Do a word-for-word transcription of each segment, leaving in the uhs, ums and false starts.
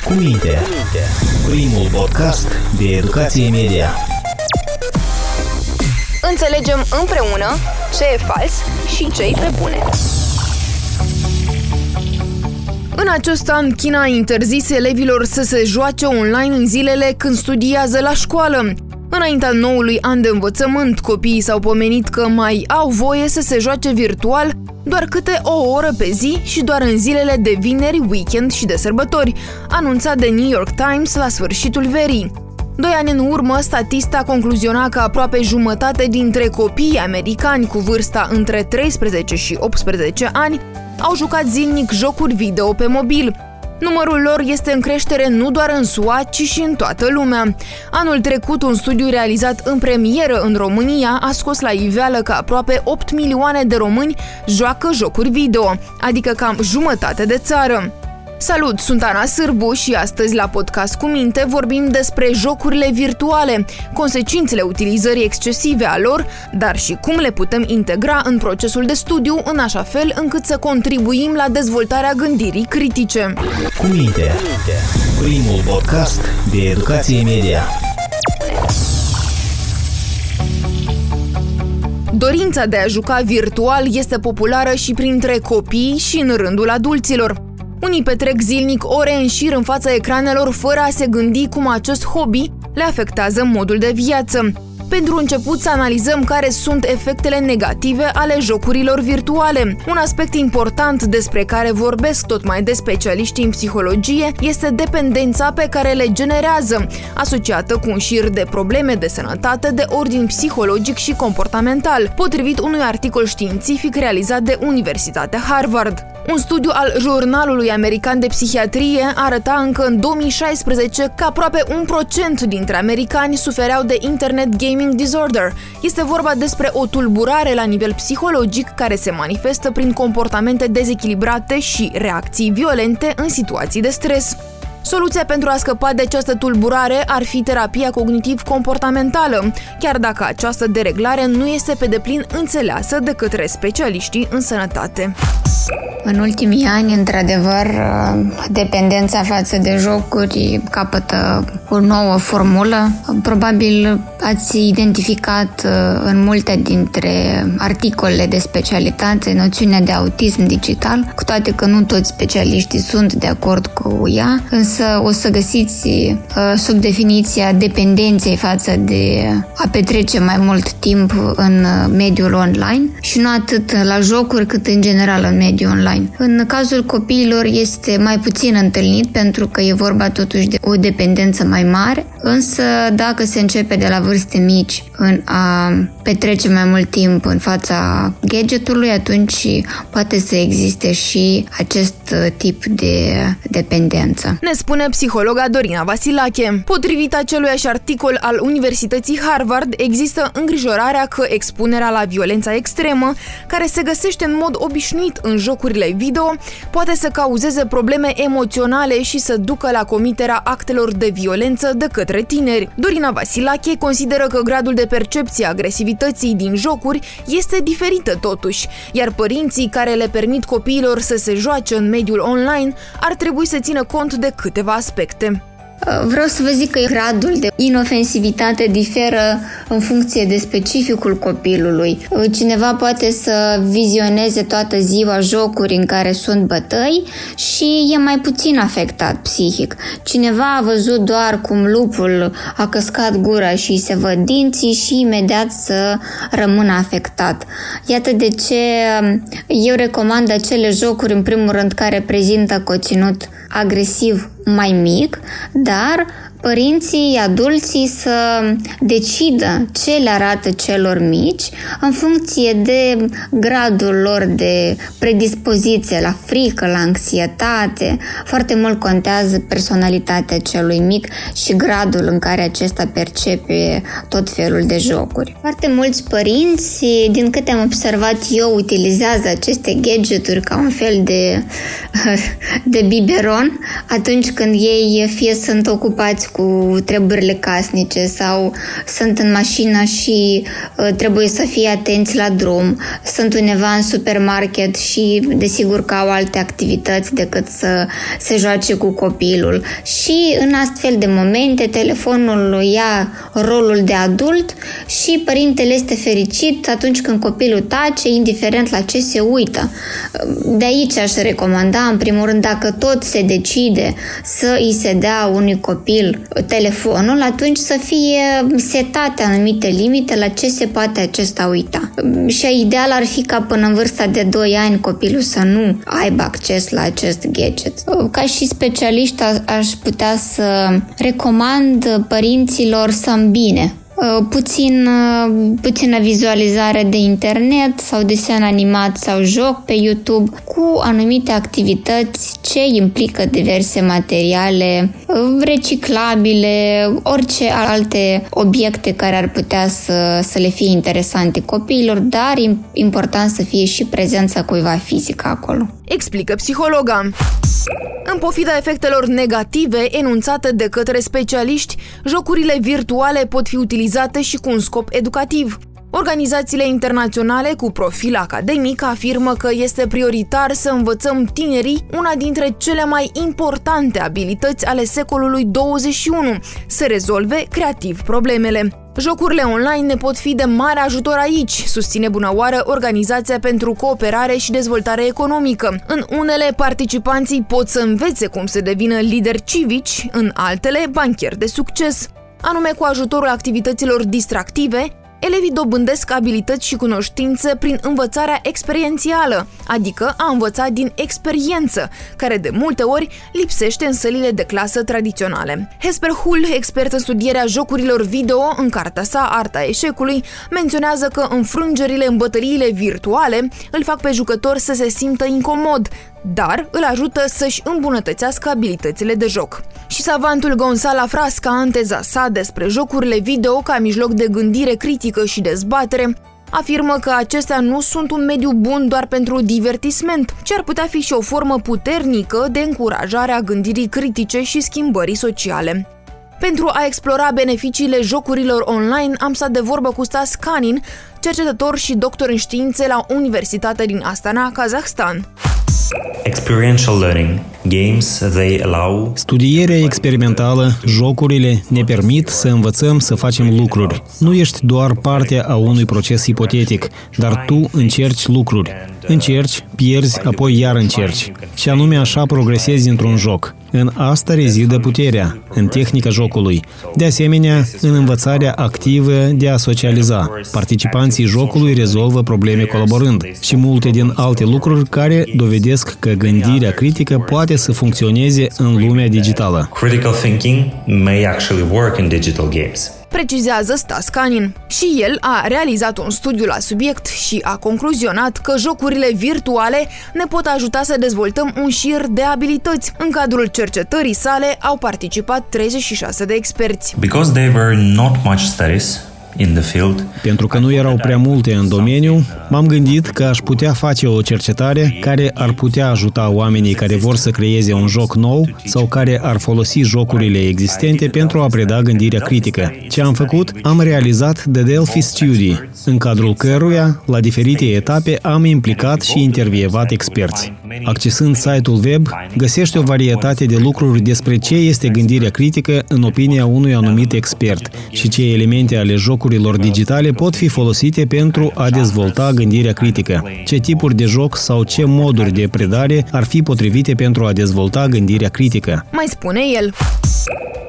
Cuminte, primul podcast de educație media. Înțelegem împreună ce e fals și ce-i pe bune. În acest an, China a interzis elevilor să se joace online în zilele când studiază la școală. Înaintea noului an de învățământ, copiii s-au pomenit că mai au voie să se joace virtual doar câte o oră pe zi și doar în zilele de vineri, weekend și de sărbători, anunța The New York Times la sfârșitul verii. Doi ani în urmă, Statista concluziona că aproape jumătate dintre copiii americani cu vârsta între treisprezece și optsprezece ani au jucat zilnic jocuri video pe mobil. Numărul lor este în creștere nu doar în S U A, ci și în toată lumea. Anul trecut, un studiu realizat în premieră în România a scos la iveală că aproape opt milioane de români joacă jocuri video, adică cam jumătate de țară. Salut, sunt Ana Sârbu și astăzi la podcast Cuminte vorbim despre jocurile virtuale, consecințele utilizării excesive a lor, dar și cum le putem integra în procesul de studiu în așa fel încât să contribuim la dezvoltarea gândirii critice. Cuminte, primul podcast de educație media. Dorința de a juca virtual este populară și printre copii și în rândul adulților. Unii petrec zilnic ore în șir în fața ecranelor fără a se gândi cum acest hobby le afectează modul de viață. Pentru început să analizăm care sunt efectele negative ale jocurilor virtuale. Un aspect important despre care vorbesc tot mai des specialiștii în psihologie este dependența pe care le generează, asociată cu un șir de probleme de sănătate de ordin psihologic și comportamental, potrivit unui articol științific realizat de Universitatea Harvard. Un studiu al Jurnalului American de Psihiatrie arăta încă în două mii șaisprezece că aproape un procent dintre americani sufereau de Internet Gaming Disorder. Este vorba despre o tulburare la nivel psihologic care se manifestă prin comportamente dezechilibrate și reacții violente în situații de stres. Soluția pentru a scăpa de această tulburare ar fi terapia cognitiv-comportamentală, chiar dacă această dereglare nu este pe deplin înțeleasă de către specialiștii în sănătate. În ultimii ani, într-adevăr, dependența față de jocuri capătă o nouă formulă. Probabil ați identificat în multe dintre articolele de specialitate noțiunea de autism digital, cu toate că nu toți specialiștii sunt de acord cu ea, însă o să găsiți sub definiția dependenței față de a petrece mai mult timp în mediul online și nu atât la jocuri cât în general în mediul online. În cazul copiilor este mai puțin întâlnit pentru că e vorba totuși de o dependență mai mare, însă dacă se începe de la vârste mici în a petrece mai mult timp în fața gadgetului, atunci poate să existe și acest tip de dependență. Ne spune psihologa Dorina Vasilache. Potrivit aceluiași articol al Universității Harvard, există îngrijorarea că expunerea la violența extremă, care se găsește în mod obișnuit în jocurile video, poate să cauzeze probleme emoționale și să ducă la comiterea actelor de violență de către tineri. Dorina Vasilache consideră că gradul de percepție a agresivității din jocuri este diferită totuși, iar părinții care le permit copiilor să se joace în mediul online ar trebui să țină cont de câteva aspecte. Vreau să vă zic că gradul de inofensivitate diferă în funcție de specificul copilului. Cineva poate să vizioneze toată ziua jocuri în care sunt bătăi și e mai puțin afectat psihic. Cineva a văzut doar cum lupul a căscat gura și se văd dinții și imediat să rămână afectat. Iată de ce eu recomand acele jocuri, în primul rând, care prezintă conținut agresiv mai mic, dar părinții, adulții să decidă ce le arată celor mici în funcție de gradul lor de predispoziție la frică, la anxietate. Foarte mult contează personalitatea celui mic și gradul în care acesta percepe tot felul de jocuri. Foarte mulți părinți, din câte am observat eu, utilizează aceste gadgeturi ca un fel de, de biberon atunci când ei fie sunt ocupați cu treburile casnice sau sunt în mașină și uh, trebuie să fie atenți la drum, sunt undeva în supermarket și desigur că au alte activități decât să se joace cu copilul. Și în astfel de momente telefonul ia rolul de adult și părintele este fericit atunci când copilul tace, indiferent la ce se uită. De aici aș recomanda, în primul rând, dacă tot se decide să îi se dea unui copil telefonul, atunci să fie setate anumite limite la ce se poate acesta uita. Și ideal ar fi ca până în vârsta de doi ani copilul să nu aibă acces la acest gadget. Ca și specialist aș putea să recomand părinților să îmbine Puțin, puțină vizualizare de internet sau desen animat sau joc pe YouTube cu anumite activități ce implică diverse materiale reciclabile, orice alte obiecte care ar putea să, să le fie interesante copiilor, dar important să fie și prezența cuiva fizică acolo. Explică psihologa. În pofida efectelor negative enunțate de către specialiști, jocurile virtuale pot fi utilizate și cu un scop educativ. Organizațiile internaționale cu profil academic afirmă că este prioritar să învățăm tinerii una dintre cele mai importante abilități ale secolului douăzeci și unu, să rezolve creativ problemele. Jocurile online ne pot fi de mare ajutor aici, susține bunăoară Organizația pentru Cooperare și Dezvoltare Economică. În unele, participanții pot să învețe cum să devină lideri civici, în altele, bancheri de succes. Anume, cu ajutorul activităților distractive, elevii dobândesc abilități și cunoștințe prin învățarea experiențială, adică a învăța din experiență, care de multe ori lipsește în sălile de clasă tradiționale. Hesper Hull, expert în studierea jocurilor video, în cartea sa Arta Eșecului, menționează că înfrângerile în bătăliile virtuale îl fac pe jucător să se simtă incomod, dar îl ajută să-și îmbunătățească abilitățile de joc. Și savantul Gonzalo Frasca, în teza sa despre jocurile video ca mijloc de gândire critică și dezbatere, afirmă că acestea nu sunt un mediu bun doar pentru divertisment, ci ar putea fi și o formă puternică de încurajare a gândirii critice și schimbării sociale. Pentru a explora beneficiile jocurilor online, am stat de vorbă cu Stas Kanin, cercetător și doctor în științe la Universitatea din Astana, Kazahstan. Experiential learning. Games, they allow... Studierea experimentală, jocurile, ne permit să învățăm să facem lucruri. Nu ești doar partea a unui proces ipotetic, dar tu încerci lucruri. Încerci, pierzi, apoi iar încerci. Și anume așa progresezi într-un joc. În asta rezidă puterea, în tehnica jocului. De asemenea, în învățarea activă de a socializa. Participanții jocului rezolvă probleme colaborând și multe din alte lucruri care dovedesc că gândirea critică poate să funcționeze în lumea digitală. Critical thinking may actually work in digital games. Precizează Stas Kanin. Și el a realizat un studiu la subiect și a concluzionat că jocurile virtuale ne pot ajuta să dezvoltăm un șir de abilități. În cadrul cercetării sale au participat treizeci și șase de experți. Because there were not much studies in the field. Pentru că nu erau prea multe în domeniu, m-am gândit că aș putea face o cercetare care ar putea ajuta oamenii care vor să creeze un joc nou sau care ar folosi jocurile existente pentru a preda gândirea critică. Ce am făcut? Am realizat The Delphi Study, în cadrul căruia, la diferite etape, am implicat și intervievat experți. Accesând site-ul web, găsești o varietate de lucruri despre ce este gândirea critică în opinia unui anumit expert și ce elemente ale jocurilor digitale pot fi folosite pentru a dezvolta gândirea critică, ce tipuri de joc sau ce moduri de predare ar fi potrivite pentru a dezvolta gândirea critică. Mai spune el.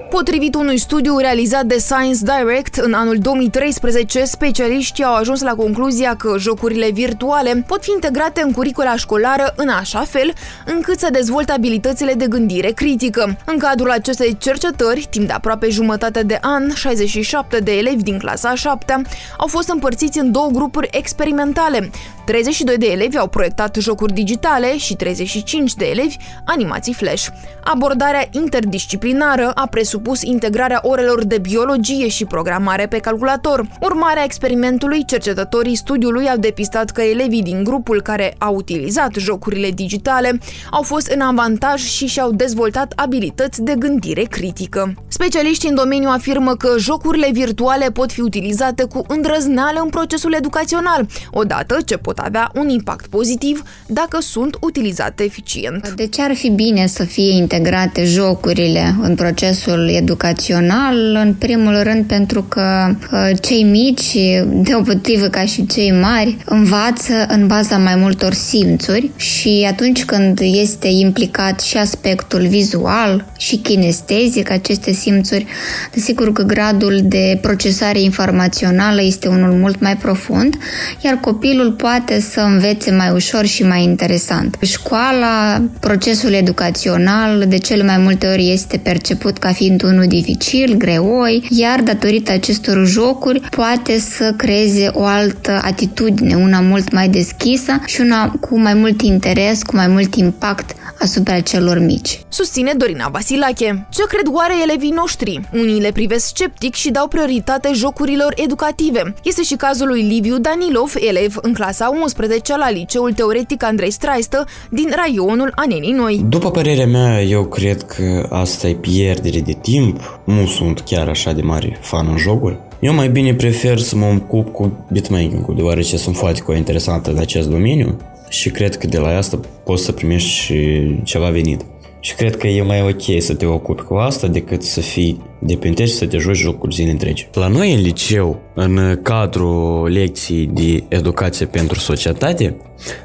Potrivit unui studiu realizat de Science Direct în anul două mii treisprezece, specialiștii au ajuns la concluzia că jocurile virtuale pot fi integrate în curicula școlară în așa fel încât să dezvolte abilitățile de gândire critică. În cadrul acestei cercetări, timp de aproape jumătate de an, șaizeci și șapte de elevi din clasa a șaptea au fost împărțiți în două grupuri experimentale. treizeci și doi de elevi au proiectat jocuri digitale și treizeci și cinci de elevi animații flash. Abordarea interdisciplinară a presupus propus integrarea orelor de biologie și programare pe calculator. Urmarea experimentului, cercetătorii studiului au depistat că elevii din grupul care au utilizat jocurile digitale au fost în avantaj și și-au dezvoltat abilități de gândire critică. Specialiștii în domeniu afirmă că jocurile virtuale pot fi utilizate cu îndrăzneală în procesul educațional, odată ce pot avea un impact pozitiv dacă sunt utilizate eficient. De ce ar fi bine să fie integrate jocurile în procesul educațional? În primul rând pentru că cei mici, deopotrivă ca și cei mari, învață în baza mai multor simțuri și atunci când este implicat și aspectul vizual și kinestezic, aceste simțuri, desigur că gradul de procesare informațională este unul mult mai profund, iar copilul poate să învețe mai ușor și mai interesant. Școala, procesul educațional, de cele mai multe ori este perceput ca fiind unul dificil, greoi, iar datorită acestor jocuri poate să creeze o altă atitudine, una mult mai deschisă și una cu mai mult interes, cu mai mult impact asupra celor mici. Susține Dorina Vasilache. Ce cred oare elevii noștri? Unii le privesc sceptic și dau prioritate jocurilor educative. Este și cazul lui Liviu Danilov, elev în clasa a unsprezecea la Liceul Teoretic Andrei Straistă din raionul Anenii Noi. După părerea mea, eu cred că asta e pierdere de timp. Nu sunt chiar așa de mare fan în jocuri. Eu mai bine prefer să mă ocup cu bitmaking-ul, deoarece sunt foarte interesantă în acest domeniu și cred că de la asta poți să primești și ceva venit. Și cred că e mai ok să te ocupi cu asta decât să fii dependent și să te joci jocuri zile întregi. La noi în liceu, în cadrul lecției de educație pentru societate,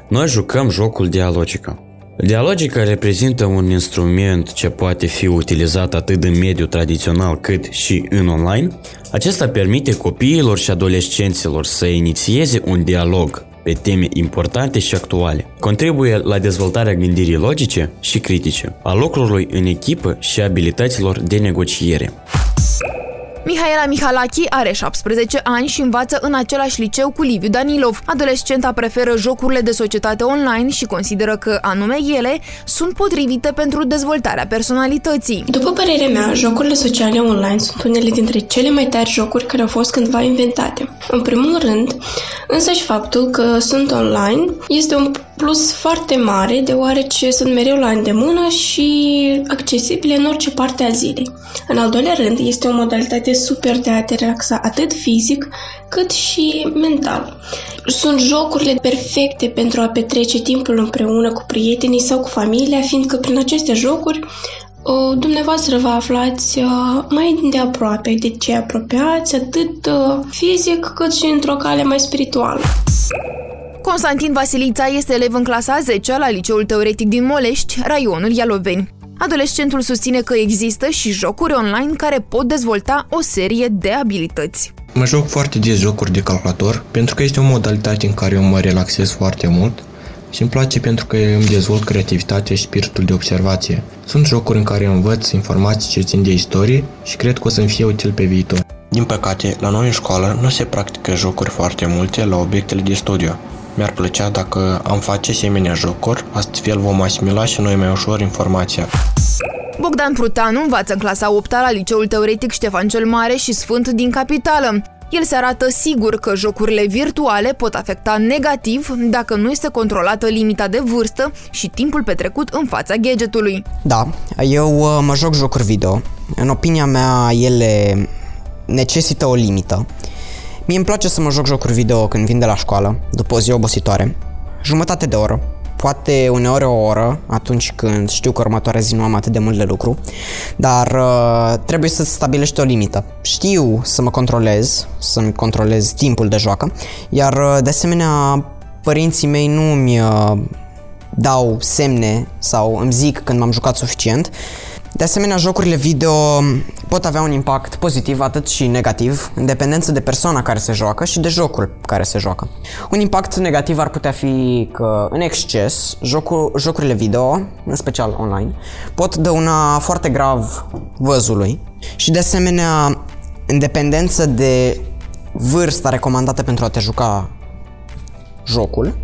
noi jucăm jocul Dialogica. Dialogica reprezintă un instrument ce poate fi utilizat atât în mediul tradițional cât și în online. Acesta permite copiilor și adolescenților să inițieze un dialog pe teme importante și actuale. Contribuie la dezvoltarea gândirii logice și critice, a lucrurilor în echipă și abilităților de negociere. Mihaela Mihalachi are șaptesprezece ani și învață în același liceu cu Liviu Danilov. Adolescenta preferă jocurile de societate online și consideră că anume ele sunt potrivite pentru dezvoltarea personalității. După părerea mea, jocurile sociale online sunt unele dintre cele mai tari jocuri care au fost cândva inventate. În primul rând, însăși faptul că sunt online este un plus foarte mare, deoarece sunt mereu la îndemână și accesibile în orice parte a zilei. În al doilea rând, este o modalitate super de a te relaxa atât fizic cât și mental. Sunt jocurile perfecte pentru a petrece timpul împreună cu prietenii sau cu familia, fiindcă prin aceste jocuri dumneavoastră vă aflați mai de aproape de cei apropiați, atât fizic cât și într-o cale mai spirituală. Constantin Vasilița este elev în clasa a zecea la Liceul Teoretic din Molești, raionul Ialoveni. Adolescentul susține că există și jocuri online care pot dezvolta o serie de abilități. Mă joc foarte des jocuri de calculator, pentru că este o modalitate în care eu mă relaxez foarte mult și îmi place pentru că îmi dezvolt creativitatea și spiritul de observație. Sunt jocuri în care învăț informații ce țin de istorie și cred că o să-mi fie util pe viitor. Din păcate, la noi în școală nu se practică jocuri foarte multe la obiectele de studiu. Mi-ar plăcea dacă am face asemenea jocuri, astfel vom asimila și noi mai ușor informația. Bogdan Prutanu învață în clasa a opta la Liceul Teoretic Ștefan cel Mare și Sfânt din Capitală. El se arată sigur că jocurile virtuale pot afecta negativ dacă nu este controlată limita de vârstă și timpul petrecut în fața gadgetului. Da, eu mă joc jocuri video. În opinia mea, ele necesită o limită. Mie îmi place să mă joc jocuri video când vin de la școală, după o zi obositoare, jumătate de oră, poate uneori o oră, atunci când știu că următoarea zi nu am atât de mult de lucru, dar uh, trebuie să stabilești o limită. Știu să mă controlez, să-mi controlez timpul de joacă, iar uh, de asemenea părinții mei nu îmi uh, dau semne sau îmi zic când m-am jucat suficient. De asemenea, jocurile video pot avea un impact pozitiv, atât și negativ, în dependență de persoana care se joacă și de jocul care se joacă. Un impact negativ ar putea fi că, în exces, jocul, jocurile video, în special online, pot dăuna foarte grav văzului și, de asemenea, în dependență de vârsta recomandată pentru a te juca jocul,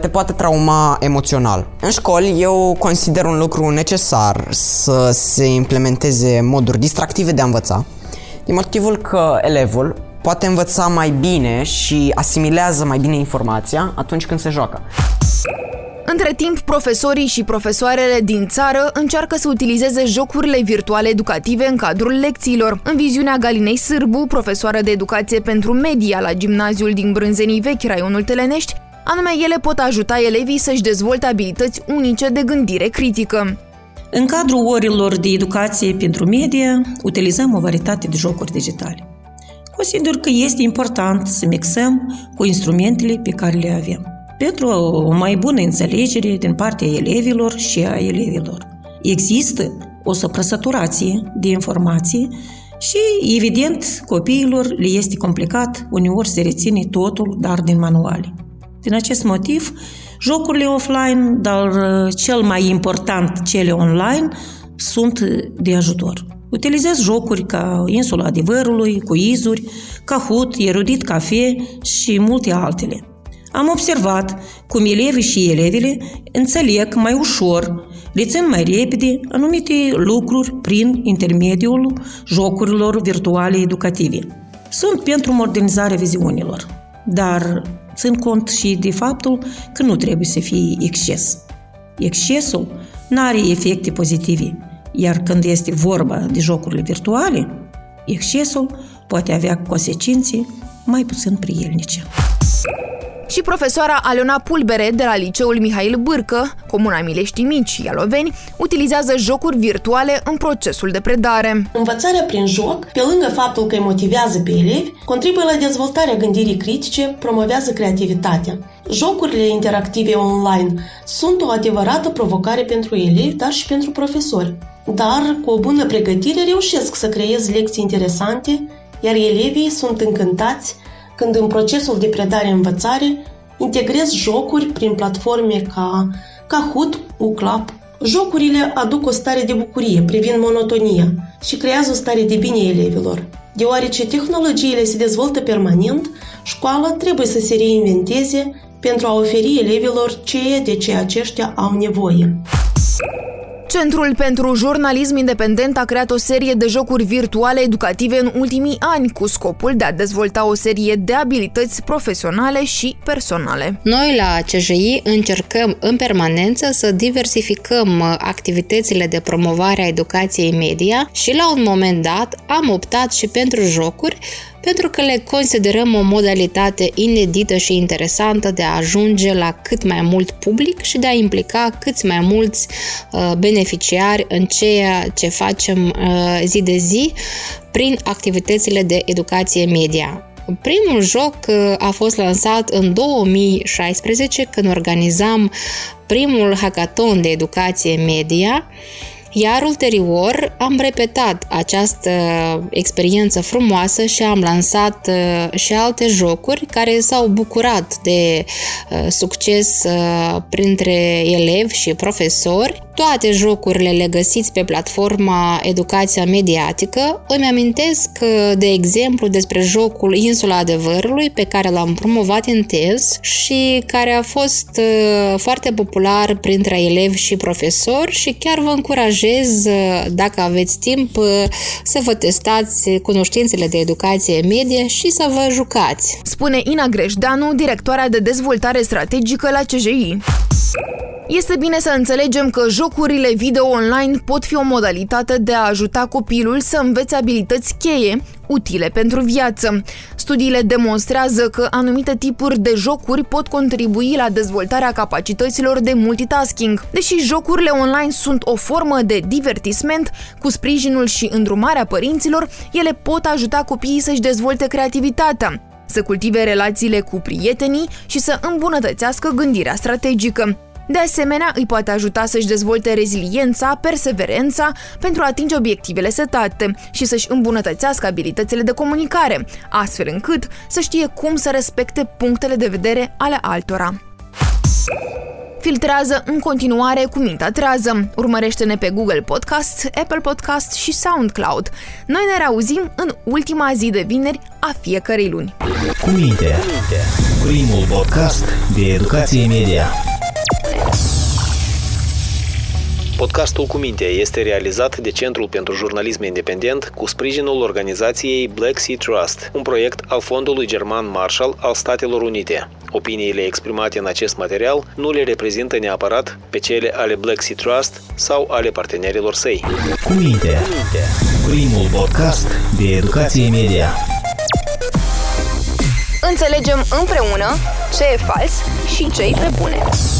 te poate trauma emoțional. În școli, eu consider un lucru necesar să se implementeze moduri distractive de a învăța, din motivul că elevul poate învăța mai bine și asimilează mai bine informația atunci când se joacă. Între timp, profesorii și profesoarele din țară încearcă să utilizeze jocurile virtuale educative în cadrul lecțiilor. În viziunea Galinei Sârbu, profesoară de educație pentru media la gimnaziul din Brânzenii Vechi, raionul Telenești, anume ele pot ajuta elevii să-și dezvolte abilități unice de gândire critică. În cadrul orilor de educație pentru media, utilizăm o varietate de jocuri digitale. Consider că este important să mixăm cu instrumentele pe care le avem, pentru o mai bună înțelegere din partea elevilor și a elevilor. Există o suprasaturație de informații și, evident, copiilor le este complicat uneori să reține totul, dar din manuale. Din acest motiv, jocurile offline, dar cel mai important cele online, sunt de ajutor. Utilizez jocuri ca Insula Adevărului, Cuizuri, Kahoot, Erudit Cafe și multe altele. Am observat cum elevii și elevele înțeleg mai ușor, rețin mai repede anumite lucruri prin intermediul jocurilor virtuale educative. Sunt pentru modernizarea viziunilor, dar țin cont și de faptul că nu trebuie să fie exces. Excesul n-are efecte pozitive, iar când este vorba de jocurile virtuale, excesul poate avea consecințe mai puțin prielnice. Și profesoara Aliona Pulbere de la Liceul Mihail Bârcă, Comuna Milești Mici, Ialoveni, utilizează jocuri virtuale în procesul de predare. Învățarea prin joc, pe lângă faptul că îi motivează pe elevi, contribuie la dezvoltarea gândirii critice, promovează creativitatea. Jocurile interactive online sunt o adevărată provocare pentru elevi, dar și pentru profesori. Dar, cu o bună pregătire, reușesc să creez lecții interesante, iar elevii sunt încântați când în procesul de predare-învățare integrez jocuri prin platforme ca Kahoot, UClub. Jocurile aduc o stare de bucurie privind monotonia și creează o stare de bine elevilor. Deoarece tehnologiile se dezvoltă permanent, școala trebuie să se reinventeze pentru a oferi elevilor ceea de ce aceștia au nevoie. Centrul pentru Jurnalism Independent a creat o serie de jocuri virtuale educative în ultimii ani, cu scopul de a dezvolta o serie de abilități profesionale și personale. Noi la C J I încercăm în permanență să diversificăm activitățile de promovare a educației media și la un moment dat am optat și pentru jocuri, pentru că le considerăm o modalitate inedită și interesantă de a ajunge la cât mai mult public și de a implica cât mai mulți beneficiari în ceea ce facem zi de zi prin activitățile de educație media. Primul joc a fost lansat în două mii șaisprezece, când organizam primul hackathon de educație media, iar ulterior am repetat această experiență frumoasă și am lansat și alte jocuri care s-au bucurat de succes printre elevi și profesori. Toate jocurile le găsiți pe platforma Educația Mediatică. Îmi amintesc, de exemplu, despre jocul Insula Adevărului, pe care l-am promovat intens și care a fost foarte popular printre elevi și profesori și chiar vă încurajez, dacă aveți timp, să vă testați cunoștințele de educație media și să vă jucați. Spune Ina Greșdanu, directoarea de dezvoltare strategică la C J I. Este bine să înțelegem că jocurile video online pot fi o modalitate de a ajuta copilul să învețe abilități cheie, utile pentru viață. Studiile demonstrează că anumite tipuri de jocuri pot contribui la dezvoltarea capacităților de multitasking. Deși jocurile online sunt o formă de divertisment, cu sprijinul și îndrumarea părinților, ele pot ajuta copiii să-și dezvolte creativitatea, să cultive relațiile cu prietenii și să îmbunătățească gândirea strategică. De asemenea, îi poate ajuta să-și dezvolte reziliența, perseverența pentru a atinge obiectivele setate și să-și îmbunătățească abilitățile de comunicare, astfel încât să știe cum să respecte punctele de vedere ale altora. filtrează în continuare cu mintea trează. Urmărește-ne pe Google Podcast, Apple Podcast și SoundCloud. Noi ne reauzim în ultima zi de vineri a fiecărei luni. Cuminte, primul podcast de educație media. Podcastul Cuminte este realizat de Centrul pentru Jurnalism Independent cu sprijinul organizației Black Sea Trust, un proiect al Fondului German Marshall al Statelor Unite. Opiniile exprimate în acest material nu le reprezintă neapărat pe cele ale Black Sea Trust sau ale partenerilor săi. Cuminte, primul podcast de educație media. Înțelegem împreună ce e fals și ce e pe bune.